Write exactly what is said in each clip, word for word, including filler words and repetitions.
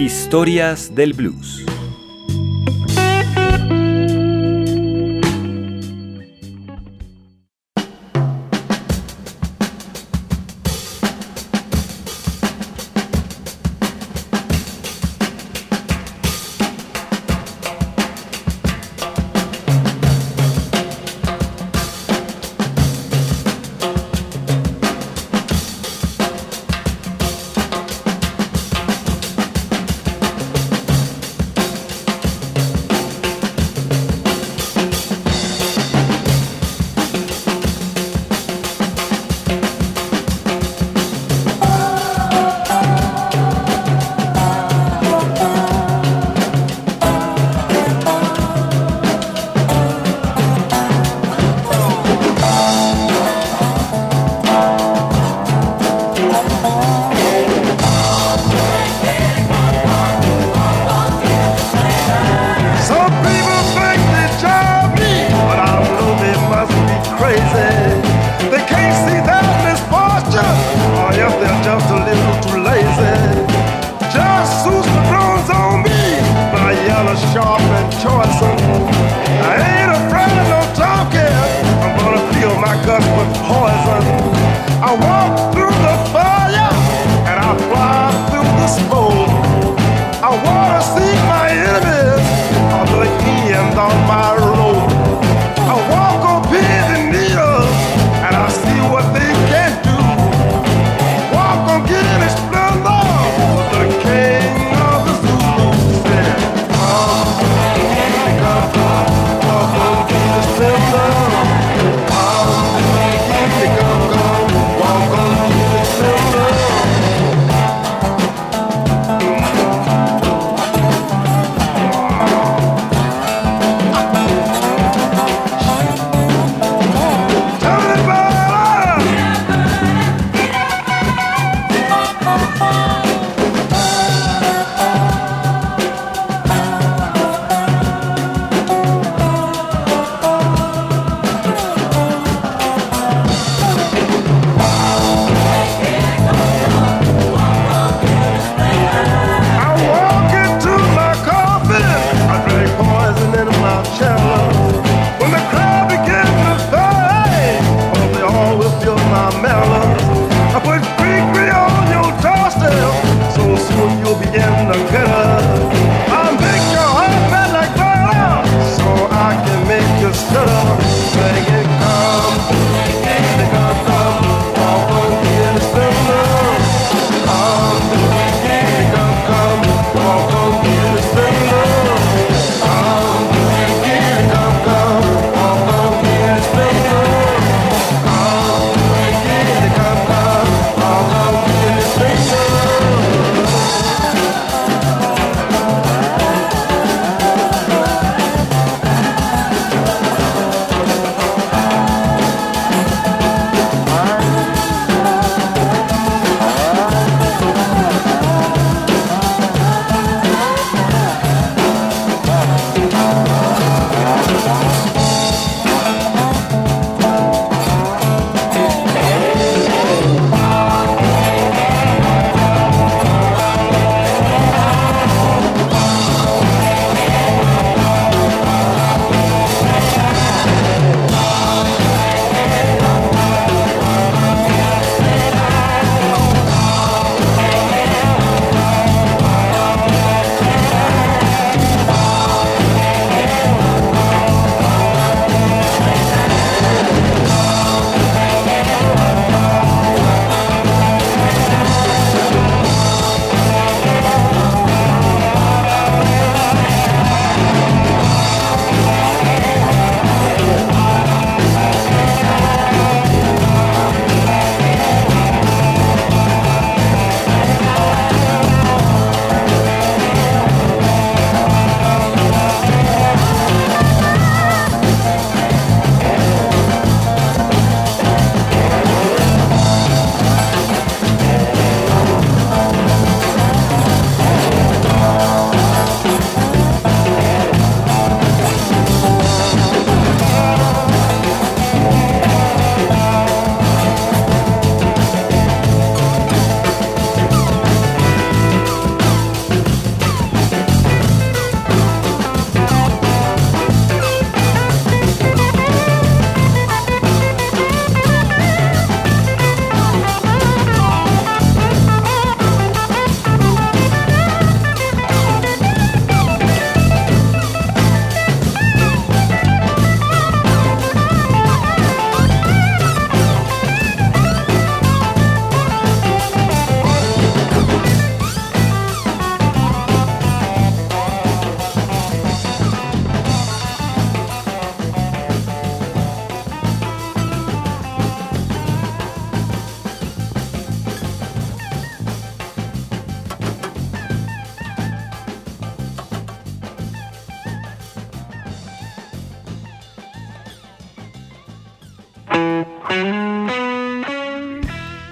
Historias del Blues.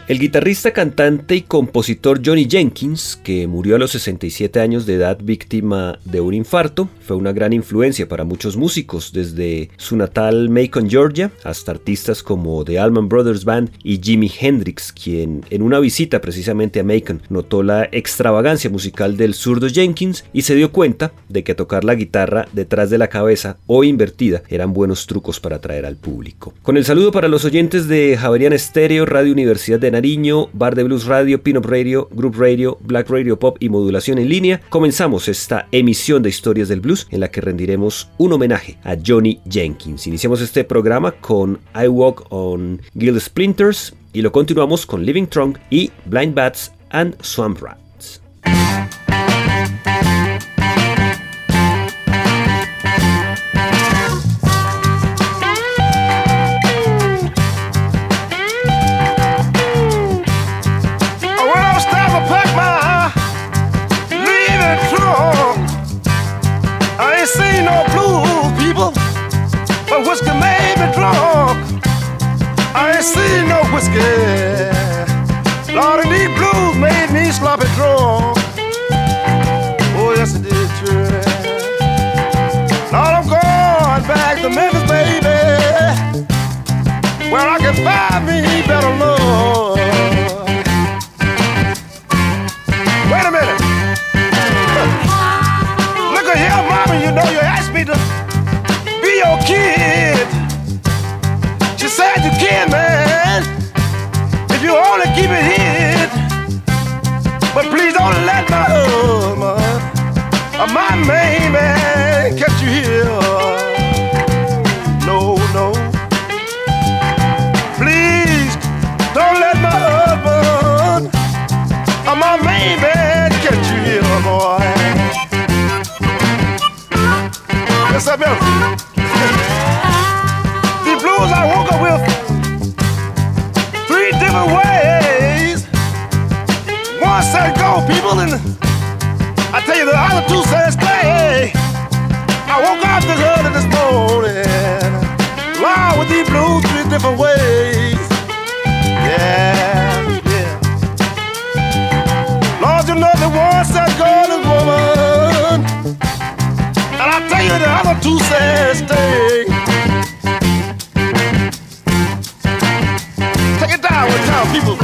El guitarrista, cantante y compositor Johnny Jenkins, que murió a los sesenta y siete años de edad víctima de un infarto, fue una gran influencia para muchos músicos, desde su natal Macon, Georgia, hasta artistas como The Allman Brothers Band y Jimi Hendrix, quien en una visita precisamente a Macon notó la extravagancia musical del zurdo Jenkins y se dio cuenta de que tocar la guitarra detrás de la cabeza o invertida eran buenos trucos para atraer al público. Con el saludo para los oyentes de Javeriana Estéreo, Radio Universidad de Nariño, Bar de Blues Radio, Pinup Radio, Group Radio, Black Radio Pop y Modulación en Línea, comenzamos esta emisión de Historias del Blues en la que rendiremos un homenaje a Johnny Jenkins. Iniciamos este programa con I Walk on Gilded Splinters y lo continuamos con Living Trunk y Blind Bats and Swamp Rat. I ain't seen no whiskey. Lord, and these blues made me sloppy drunk. Oh, yes, it did, true. Lord, I'm going back to Memphis, baby, where I can find me better love. Wait a minute. Look at here, mama, you know you asked me to be your kid. You said you can, man, if you only keep it hid. But please don't let my woman or my main man catch you here. No, no. Please don't let my husband or my main man catch you here, boy. Yes, I better. Blues I woke up with three different ways. One said go, people, and I tell you the other two said stay. I woke up this early this morning, live with these blues three different ways. Yeah, yeah. Lord, you know the one said go, this woman, and I tell you the other two said stay. People.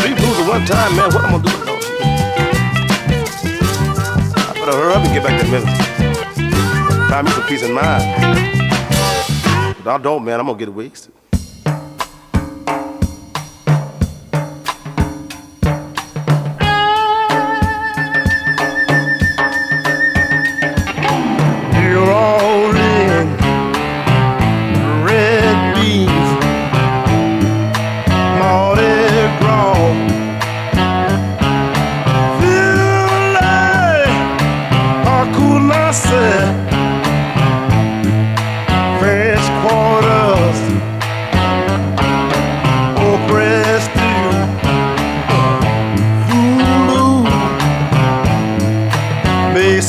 Three blues at one time, man, what am I gonna do? I better hurry up and get back to Memphis. Find me some peace of mind. But I don't, man. I'm gonna get wasted.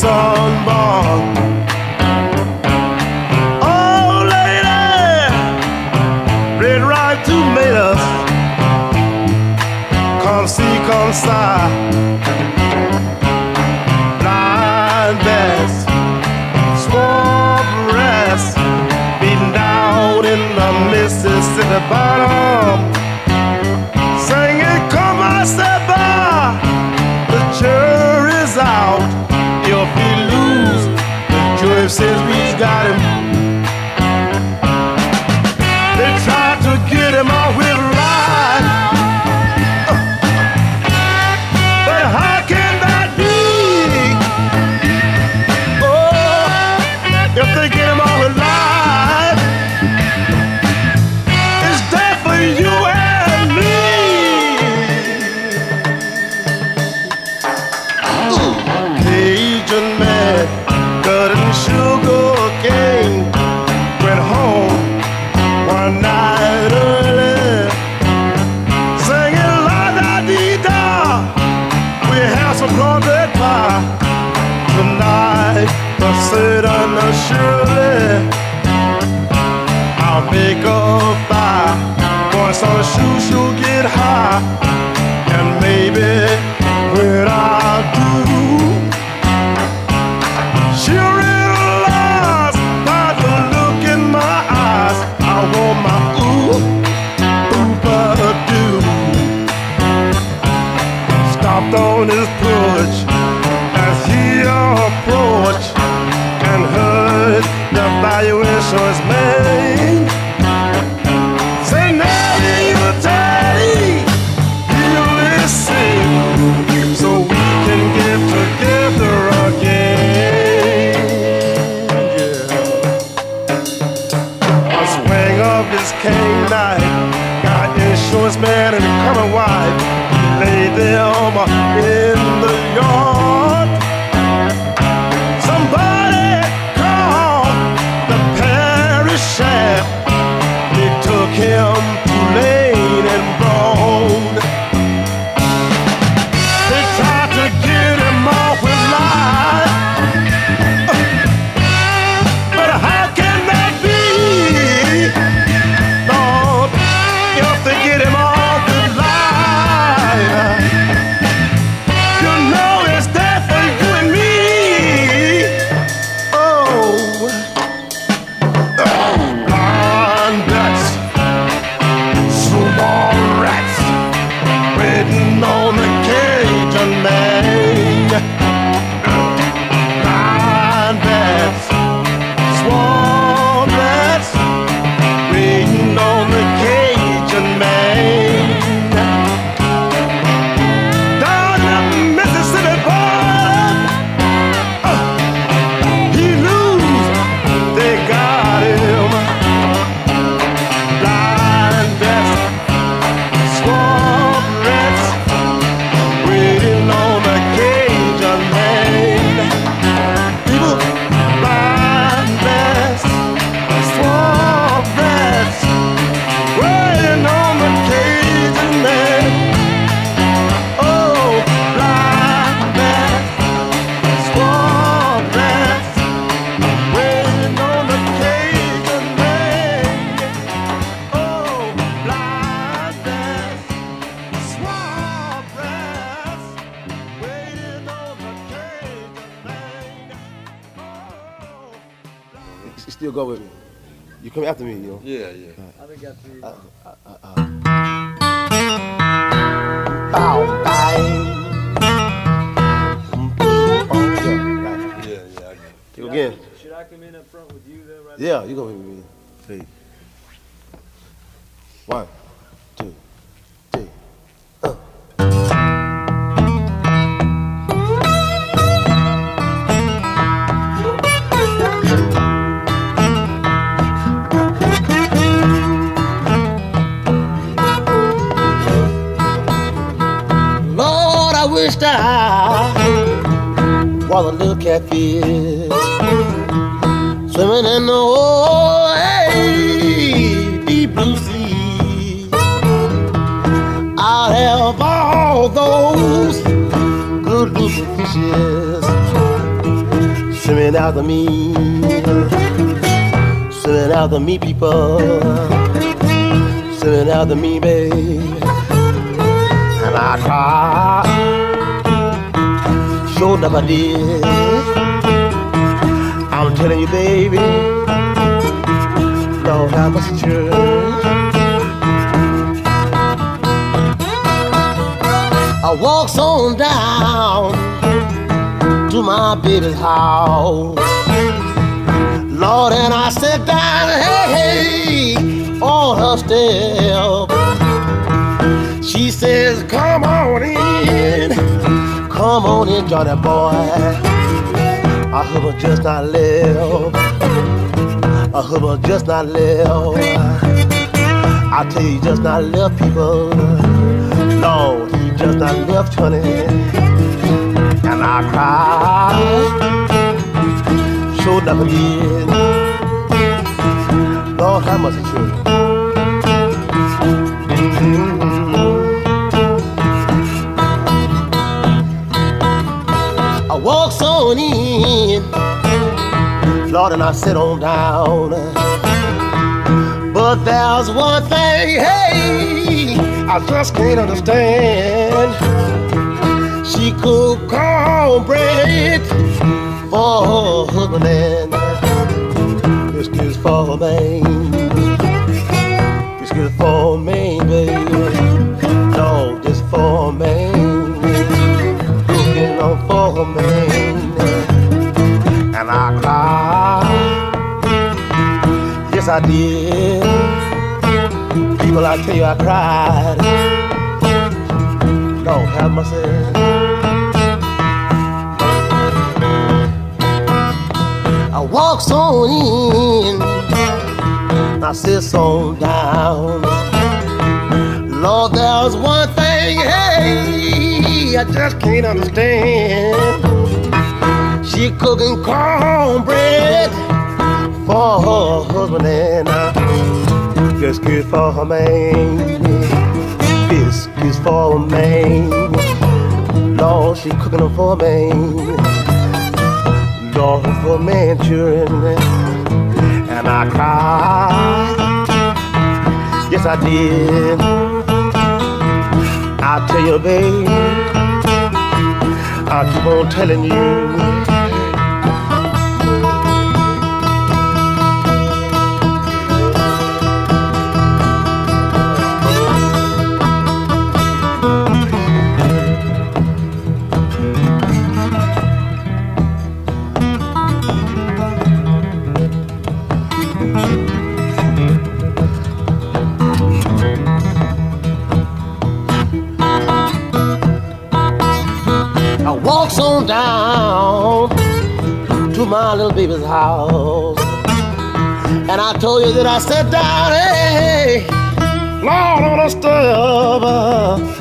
Bow, bow. Bow, bow. Should again. I, should I come in up front with you though? Right yeah, now? You go with me. Please. One, two. While the little catfish swimming in the old hey, deep blue sea, I'll have all those good looking fishes swimming after me, swimming after me, people, swimming after me, babe, and I cry. Sure enough I did. I'm telling you, baby, don't have much church. I walks on down to my baby's house, Lord, and I sit down, hey, hey, on her step. She says, come on in. Come on in, Johnny boy. I hope I just not live. I hope I just not live. I tell you, just not live, people. No, he just not live, honey. And I cry. Sure enough again. Lord, how much it's true. Mm-hmm. Walks on in, Lord, and I sit on down. But there's one thing, hey, I just can't understand. She cooked cornbread for her husband and biscuits for me, biscuits for me, baby. No, just for me. For me, and I cried. Yes, I did. People, I tell you, I cried. Don't have myself. I walked on in. I sit on down. Lord, there's one thing. Hey. I just can't understand. She cooking cornbread for her husband and I. Biscuits for her man, biscuits for her man. Lord, she cooking them for me. Lord, for Manchurian, and I cried. Yes, I did. I tell you, babe. I keep on telling you. On down to my little baby's house, and I told you that I sat down, hey, Lord, on the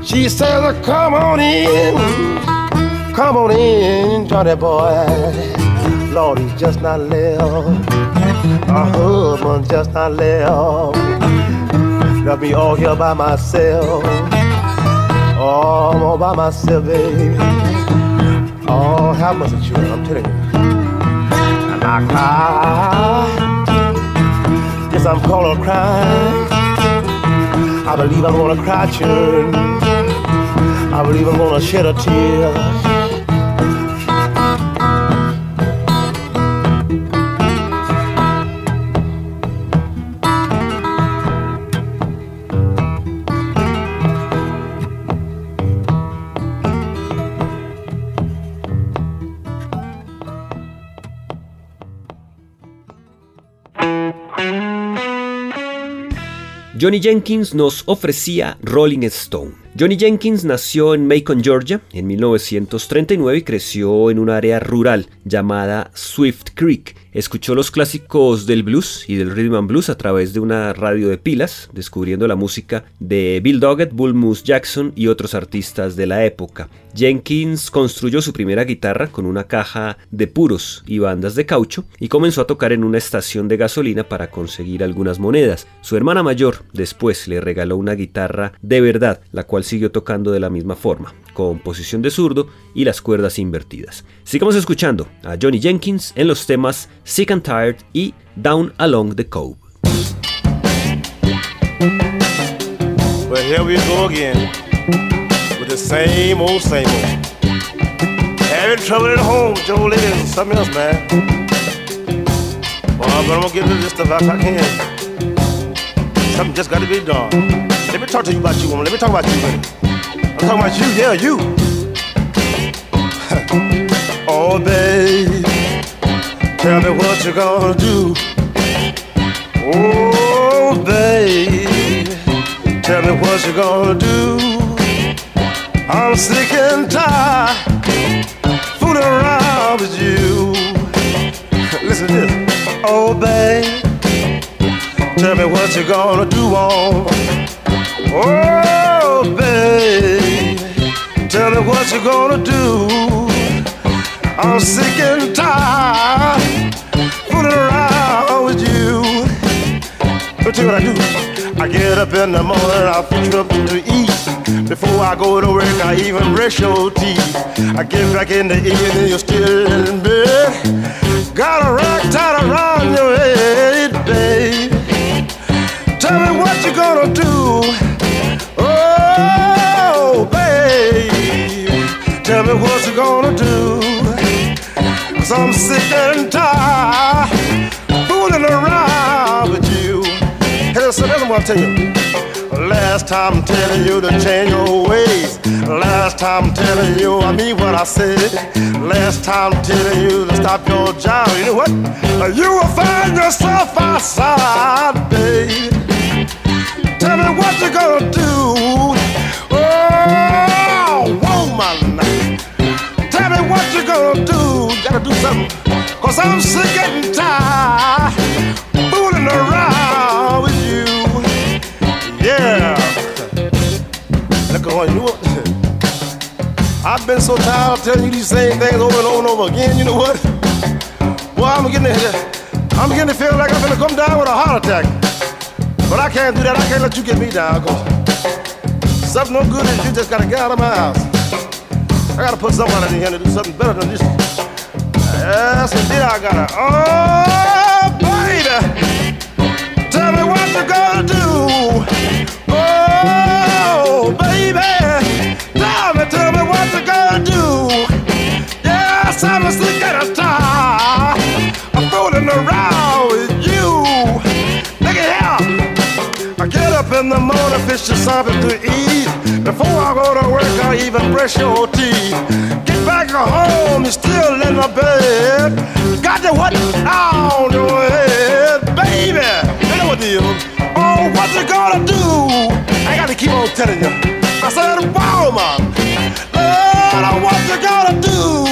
stub. She says, come on in, come on in, Johnny boy. Lord, he's just not live. My husband just not live. Left me all here by myself. All, all by myself, baby. Oh, how much it you, I'm telling you. And I cry. Yes, I'm gonna cry. I believe I'm gonna cry, children. I believe I'm gonna shed a tear. Johnny Jenkins nos ofrecía Rolling Stone. Johnny Jenkins nació en Macon, Georgia, en mil novecientos treinta y nueve y creció en un área rural llamada Swift Creek. Escuchó los clásicos del blues y del rhythm and blues a través de una radio de pilas, descubriendo la música de Bill Doggett, Bull Moose Jackson y otros artistas de la época. Jenkins construyó su primera guitarra con una caja de puros y bandas de caucho y comenzó a tocar en una estación de gasolina para conseguir algunas monedas. Su hermana mayor después le regaló una guitarra de verdad, la cual siguió tocando de la misma forma, con posición de zurdo y las cuerdas invertidas. Sigamos escuchando a Johnny Jenkins en los temas Sick and Tired y Down Along the Cove. Well, here we go again with the same old, same old. Having trouble at home, Jolie, and something else, man. Well, I'm gonna get rid of this stuff if I can. Something just gotta be done. Let me talk to you about you, woman. Let me talk about you, baby. I'm talking about you, yeah, you. Oh, baby, tell me what you gonna do. Oh, baby, tell me what you gonna do. I'm sick and tired fooling around with you. Listen to this. Oh, baby, tell me what you gonna do. Oh, oh baby, tell me what you gonna do. I'm sick and tired fooling around with you. But you know what I do? I get up in the morning, I fix up to eat. Before I go to work, I even brush your teeth. I get back in the evening, you're still in bed. Got a rock tied around your head, babe. Tell me what you gonna do. Oh, babe, tell me what you gonna do. 'Cause I'm sick and tired fooling around with you. Hey, listen, that's what I tell you. Last time I'm telling you to change your ways. Last time I'm telling you I mean what I said. Last time I'm telling you to stop your job. You know what? You will find yourself outside, babe. Tell me what you gonna do. Oh, woman, tell me what you gonna do. Gotta do something, 'cause I'm sick and tired fooling around with you. Yeah. Look at what you know. I've been so tired of telling you these same things over and over and over again. You know what? Boy, I'm getting to, I'm getting to feel like I'm gonna come down with a heart attack. But I can't do that. I can't let you get me down. 'Cause something no good is you just gotta get out of my house. I gotta put somebody in here to do something better than this. Yes, indeed, I gotta. Oh, baby, tell me what you gonna do. Oh, baby, tell me, tell me what you gonna do. Yes, I'm a sick and a tired I'm fooling around with you. Look at here. I get up in the morning, fish you something to eat. Before I go to work, I even brush your teeth. Back home, you're still in the bed. Got your what on your head, baby. You know what deal? Oh, what you gonna do? I gotta keep on telling you. I said, woman, Lord, what you gonna do?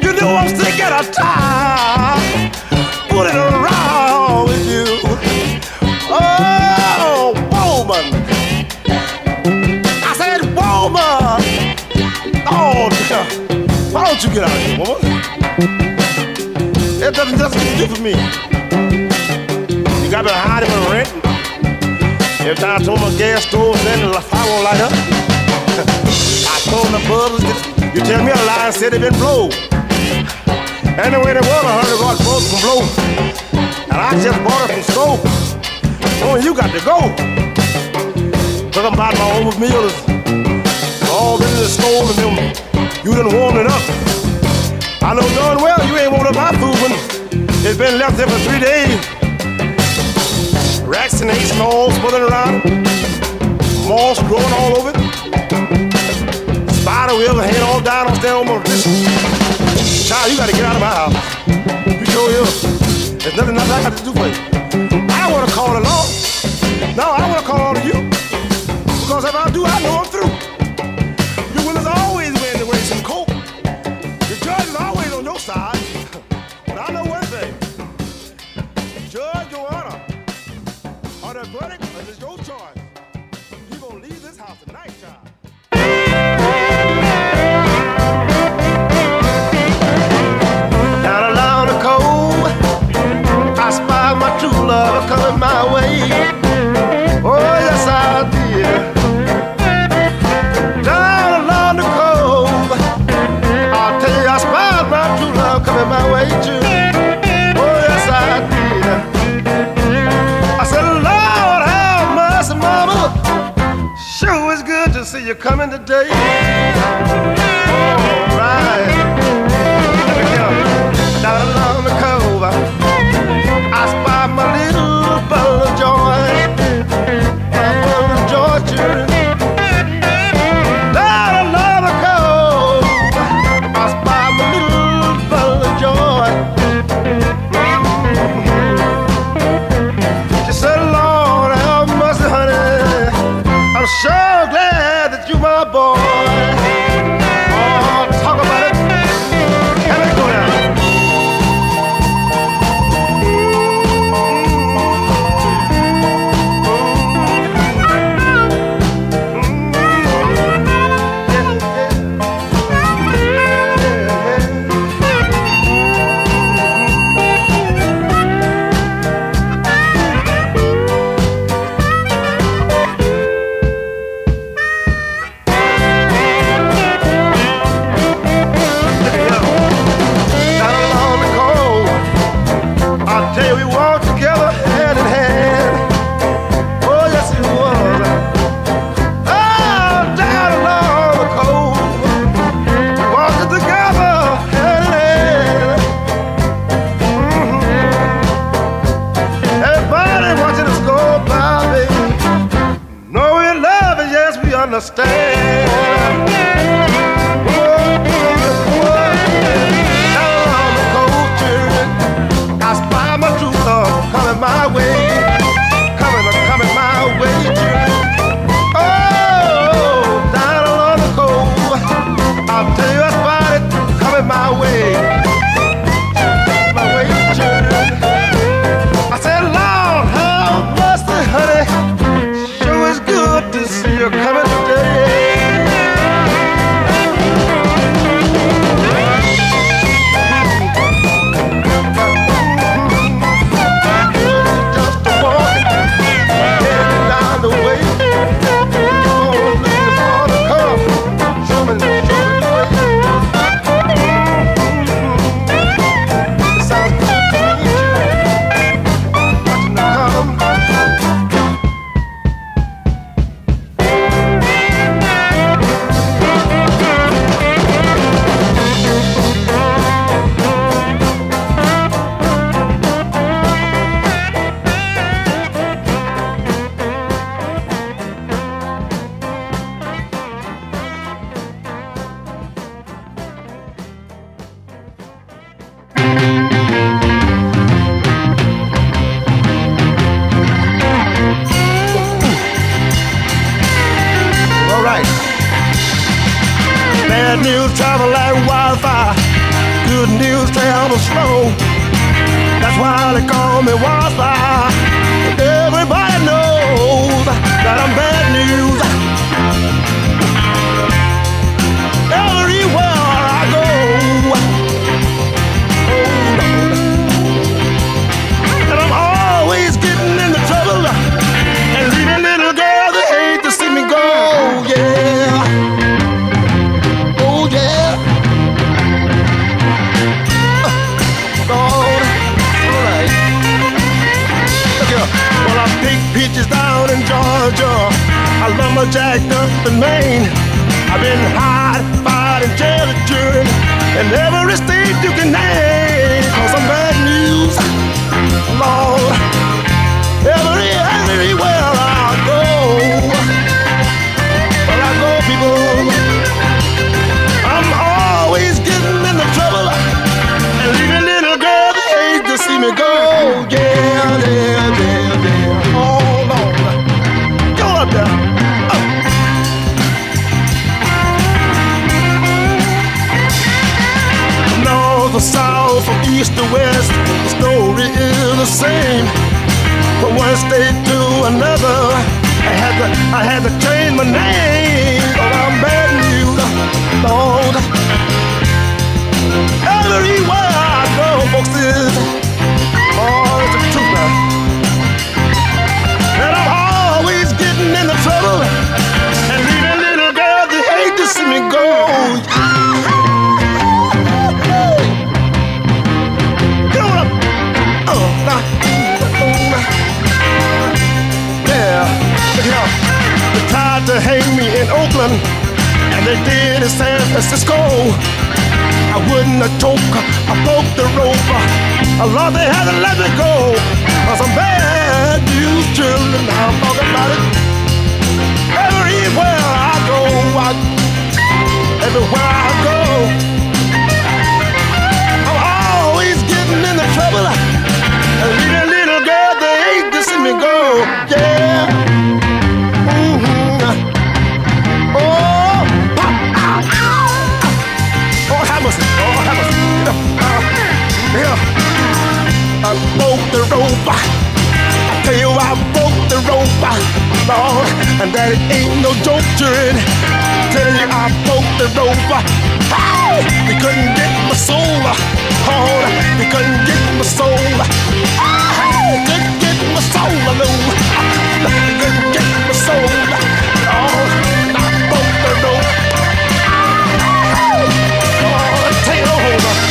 You know I'm sick and tired fooling around with you. Oh, woman. I said, woman. Oh, dear. Why don't you get out of here, woman? That doesn't just do for me. You got me hiding my rent. Every time I told my gas stoves and the fire won't light up. I told the bubbles, you tell me a lie and said it been blown. And the way they were, I heard it was supposed to blow. And I just bought it from stove. Oh, you got to go. Because I'm about my own meals. Already the stove and them, you done warmed it up. I know darn well you ain't warmed up my food when it's been left there for three days. Racks and hay stalls sputtering around, moss growing all over it. Spider web hanging all down on stand on this. Child, you gotta get out of my house. You sure you? There's nothing else I got to do for you. I don't wanna call the law. Now I want to call on you, because if I do, I know I'm through. Your will is always wearing the waist and coat. The judge is always on your side, but I know one thing. Judge, your honor, on the verdict, it is your choice. You're going to leave this house tonight, child. Down along the cove, I spied my true love coming my way. Oh, yes, I did. Down along the cove, I tell you, I spied my true love coming my way, too. Oh, yes, I did. I said, Lord, have mercy, mama. Sure is good to see you coming today. All right. Down along the cove, I spied my little bottle of joy, my bottle of joy, children. Down along the cove, I spied my little bottle of joy. She said, Lord, have mercy, honey, I'm sure glad that you my boy. Go, yeah, yeah, yeah, hold on. go from east to west, the story is the same. From one state to another, I had to, I had to change my name. But I'm bad news, Lord. Everywhere I go, folks, is all the truth. And I'm always getting into trouble and leaving little girls that hate to see me go. They tried to hang me in Oakland, and they did in San Francisco. I wouldn't have choke, I broke the rope. I love they had to let me go. Cause I'm bad news children, I'm talking about it. Everywhere I go, I, everywhere I go, I'm always getting into trouble. A little, little girl, they hate to see me go. Yeah. I broke the rope, I tell you I broke the rope, Lord, and that it ain't no joke, children. I tell you I broke the rope, oh, they couldn't get my soul, oh, they couldn't get my soul, oh, they couldn't get my soul, no, they couldn't get my soul, Lord, and I broke the rope, oh, it ain't no hold.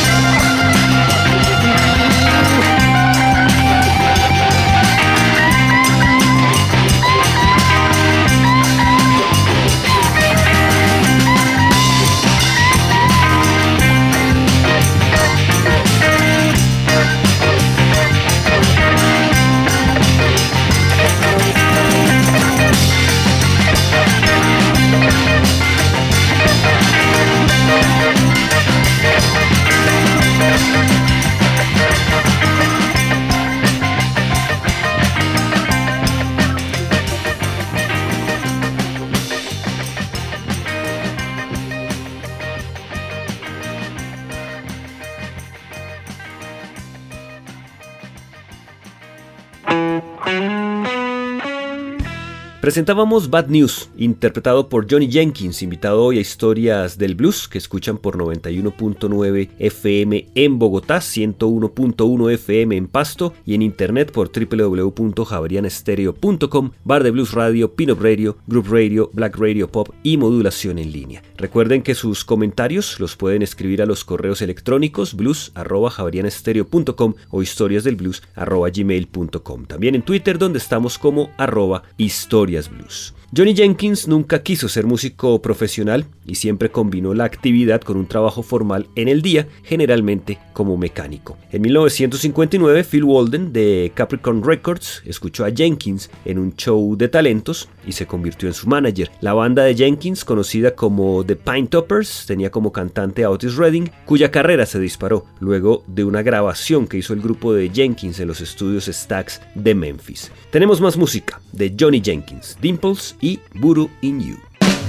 Presentábamos Bad News, interpretado por Johnny Jenkins, invitado hoy a Historias del Blues, que escuchan por noventa y uno punto nueve F M en Bogotá, ciento uno punto uno F M en Pasto y en internet por doble u doble u doble u punto javeriana estéreo punto com, Bar de Blues Radio, Pinup Radio, Group Radio, Black Radio Pop y Modulación en Línea. Recuerden que sus comentarios los pueden escribir a los correos electrónicos blues arroba javeriana estéreo punto com o historias del blues arroba gmail punto com. También en Twitter, donde estamos como arroba historias. Blues. Johnny Jenkins nunca quiso ser músico profesional y siempre combinó la actividad con un trabajo formal en el día, generalmente como mecánico. En mil novecientos cincuenta y nueve, Phil Walden de Capricorn Records escuchó a Jenkins en un show de talentos y se convirtió en su manager. La banda de Jenkins, conocida como The Pine Toppers, tenía como cantante a Otis Redding, cuya carrera se disparó luego de una grabación que hizo el grupo de Jenkins en los estudios Stax de Memphis. Tenemos más música de Johnny Jenkins, Dimples y Voodoo in You.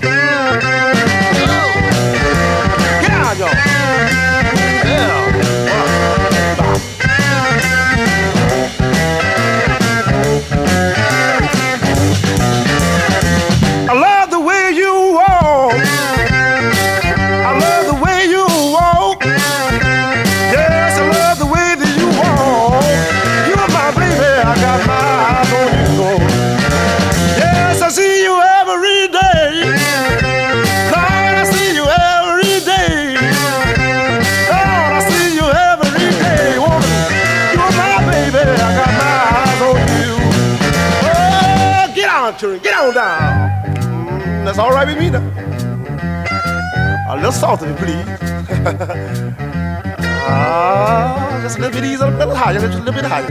Yeah, yo. Yeah. I love the way you walk. I love the way you walk. Yes, I love the way that you walk. You're my baby, I got my eyes on you, Lord. Yes, I see you every day. Lord, I see you every day. Lord, I see you every day. Woman, you're my baby, I got my eyes on you. Oh, get on, children, get on down. That's all right with me now. A little softer, please. Ah, just a little bit easier, a little higher, just a little bit higher.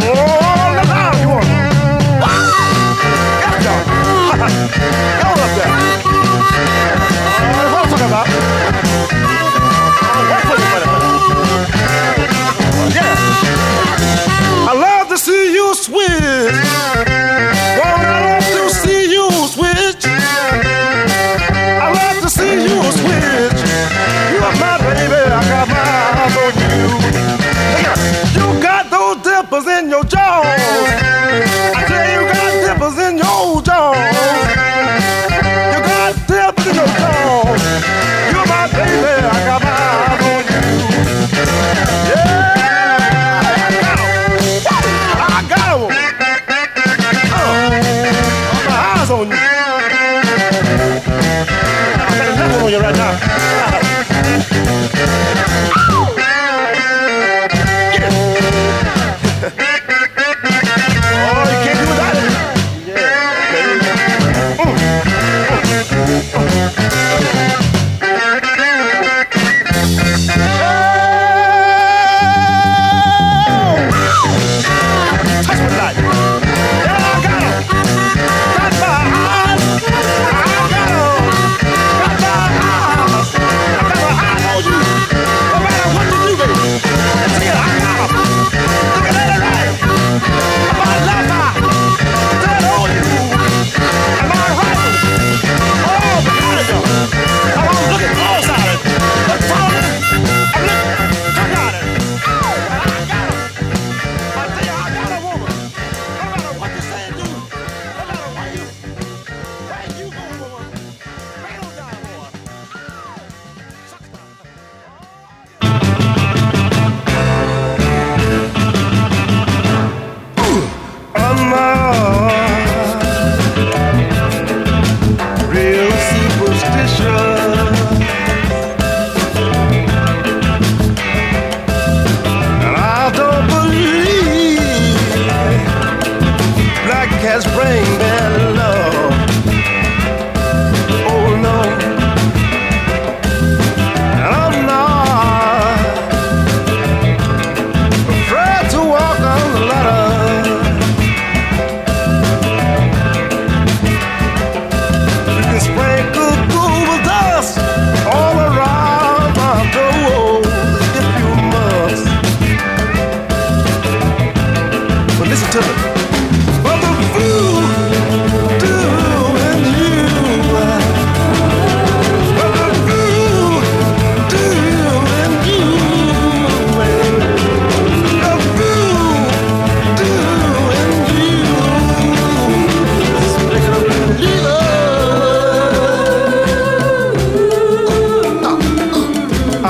Oh, a little higher, you want to. Get it down. Get on up there. That's what I'm talking about. Yeah. I love to see you switch. I love to see you switch. You are my baby, I got my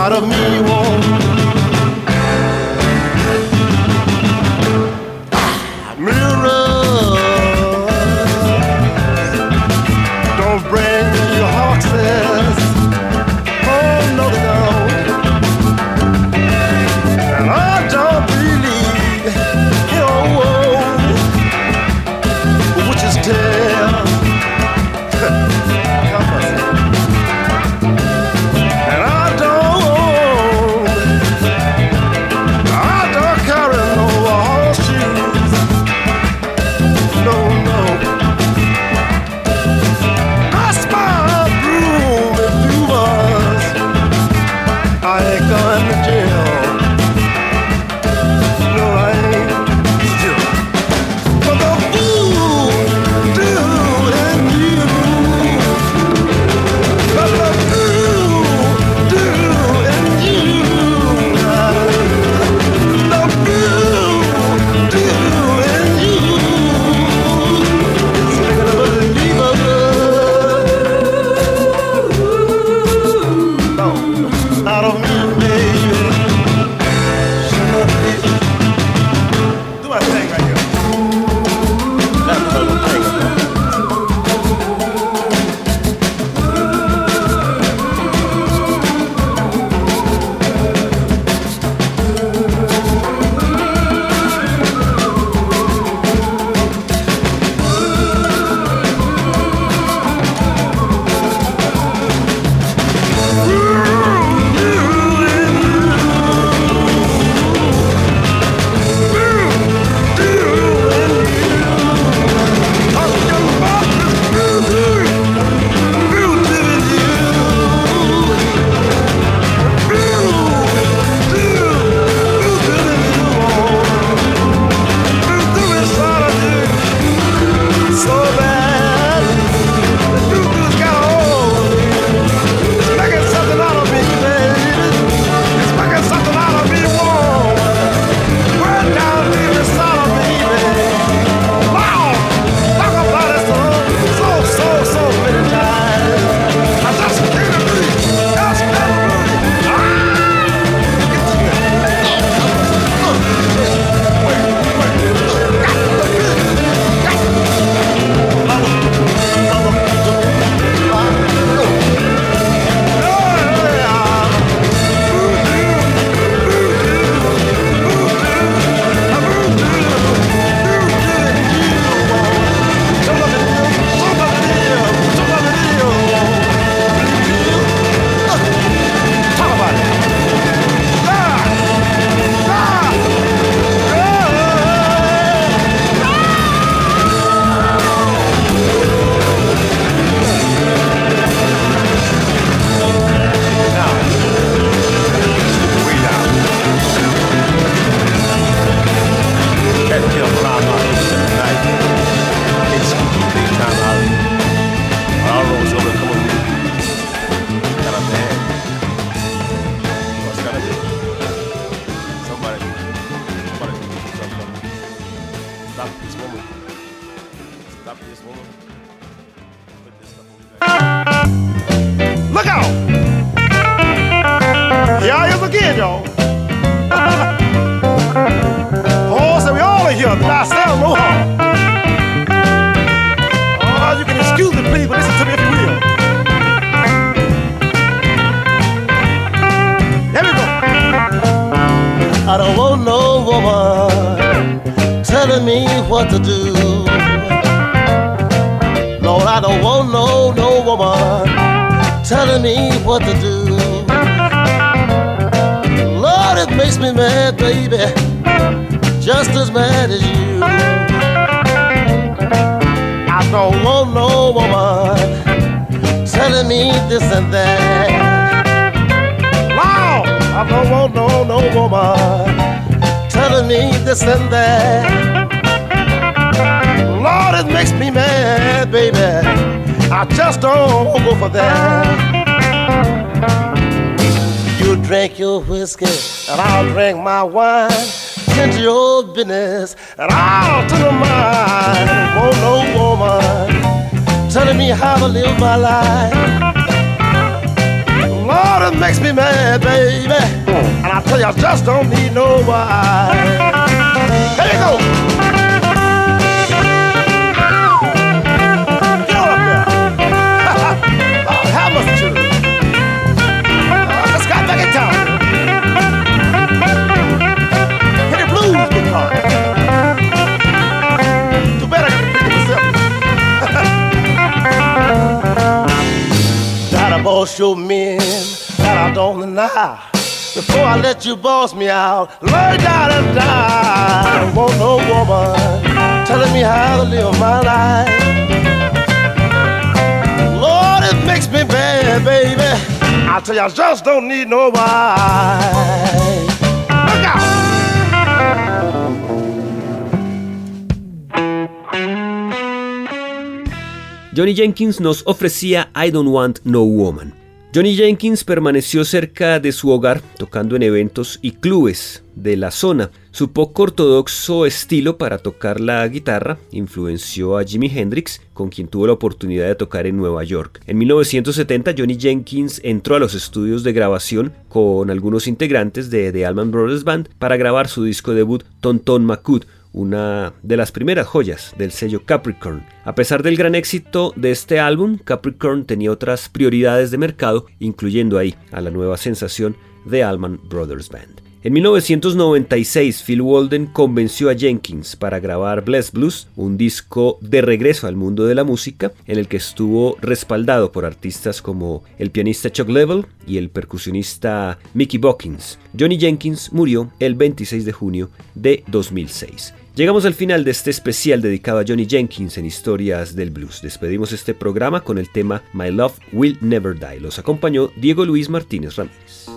out of me won't ah, mirrors, don't bring your horses, oh no they don't, and I don't believe your old witches tale. that makes me mad, baby. And I tell you, I just don't need no wife. Here you go. Boss your men that I don't deny. Before I let you boss me out, learn how to die. I don't want no woman telling me how to live my life. Lord, it makes me bad, baby. I tell you, I just don't need no wife. Look out! Johnny Jenkins nos ofrecía I Don't Want No Woman. Johnny Jenkins permaneció cerca de su hogar, tocando en eventos y clubes de la zona. Su poco ortodoxo estilo para tocar la guitarra influenció a Jimi Hendrix, con quien tuvo la oportunidad de tocar en Nueva York. En mil novecientos setenta, Johnny Jenkins entró a los estudios de grabación con algunos integrantes de The Allman Brothers Band para grabar su disco debut Ton-Ton Macoute, una de las primeras joyas del sello Capricorn. A pesar del gran éxito de este álbum, Capricorn tenía otras prioridades de mercado, incluyendo ahí a la nueva sensación de Allman Brothers Band. En mil novecientos noventa y seis, Phil Walden convenció a Jenkins para grabar Bless Blues, un disco de regreso al mundo de la música, en el que estuvo respaldado por artistas como el pianista Chuck Leavell y el percusionista Mickey Buckins. Johnny Jenkins murió el veintiséis de junio de dos mil seis. Llegamos al final de este especial dedicado a Johnny Jenkins en Historias del Blues. Despedimos este programa con el tema My Love Will Never Die. Los acompañó Diego Luis Martínez Ramírez.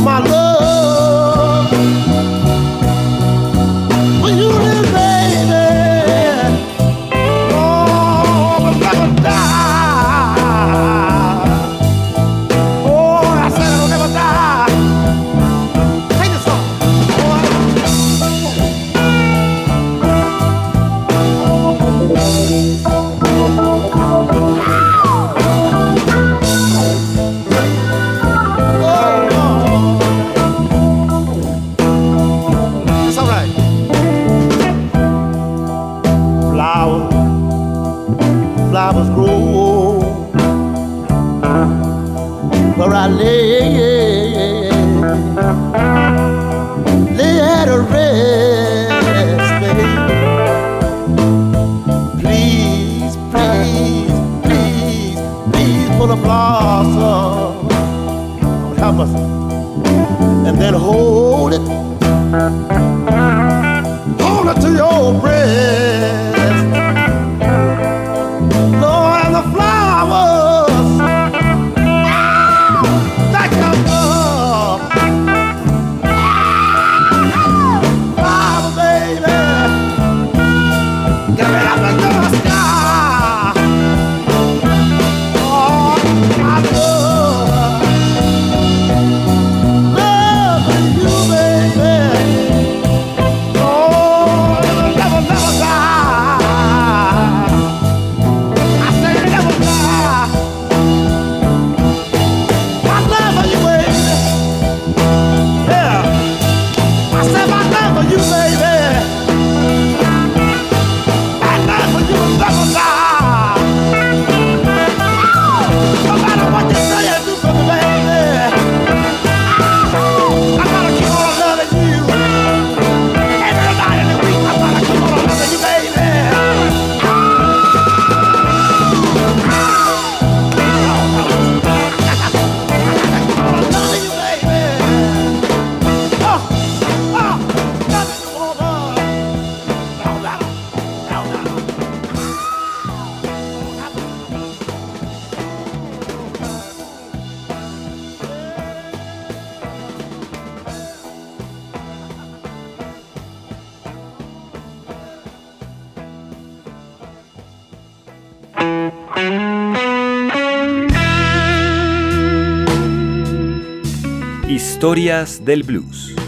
My love. where I lay, lay at a rest, babe. Please, please, please, please pull a blossom on help us, and then hold it, hold it to your breast. Historias del blues.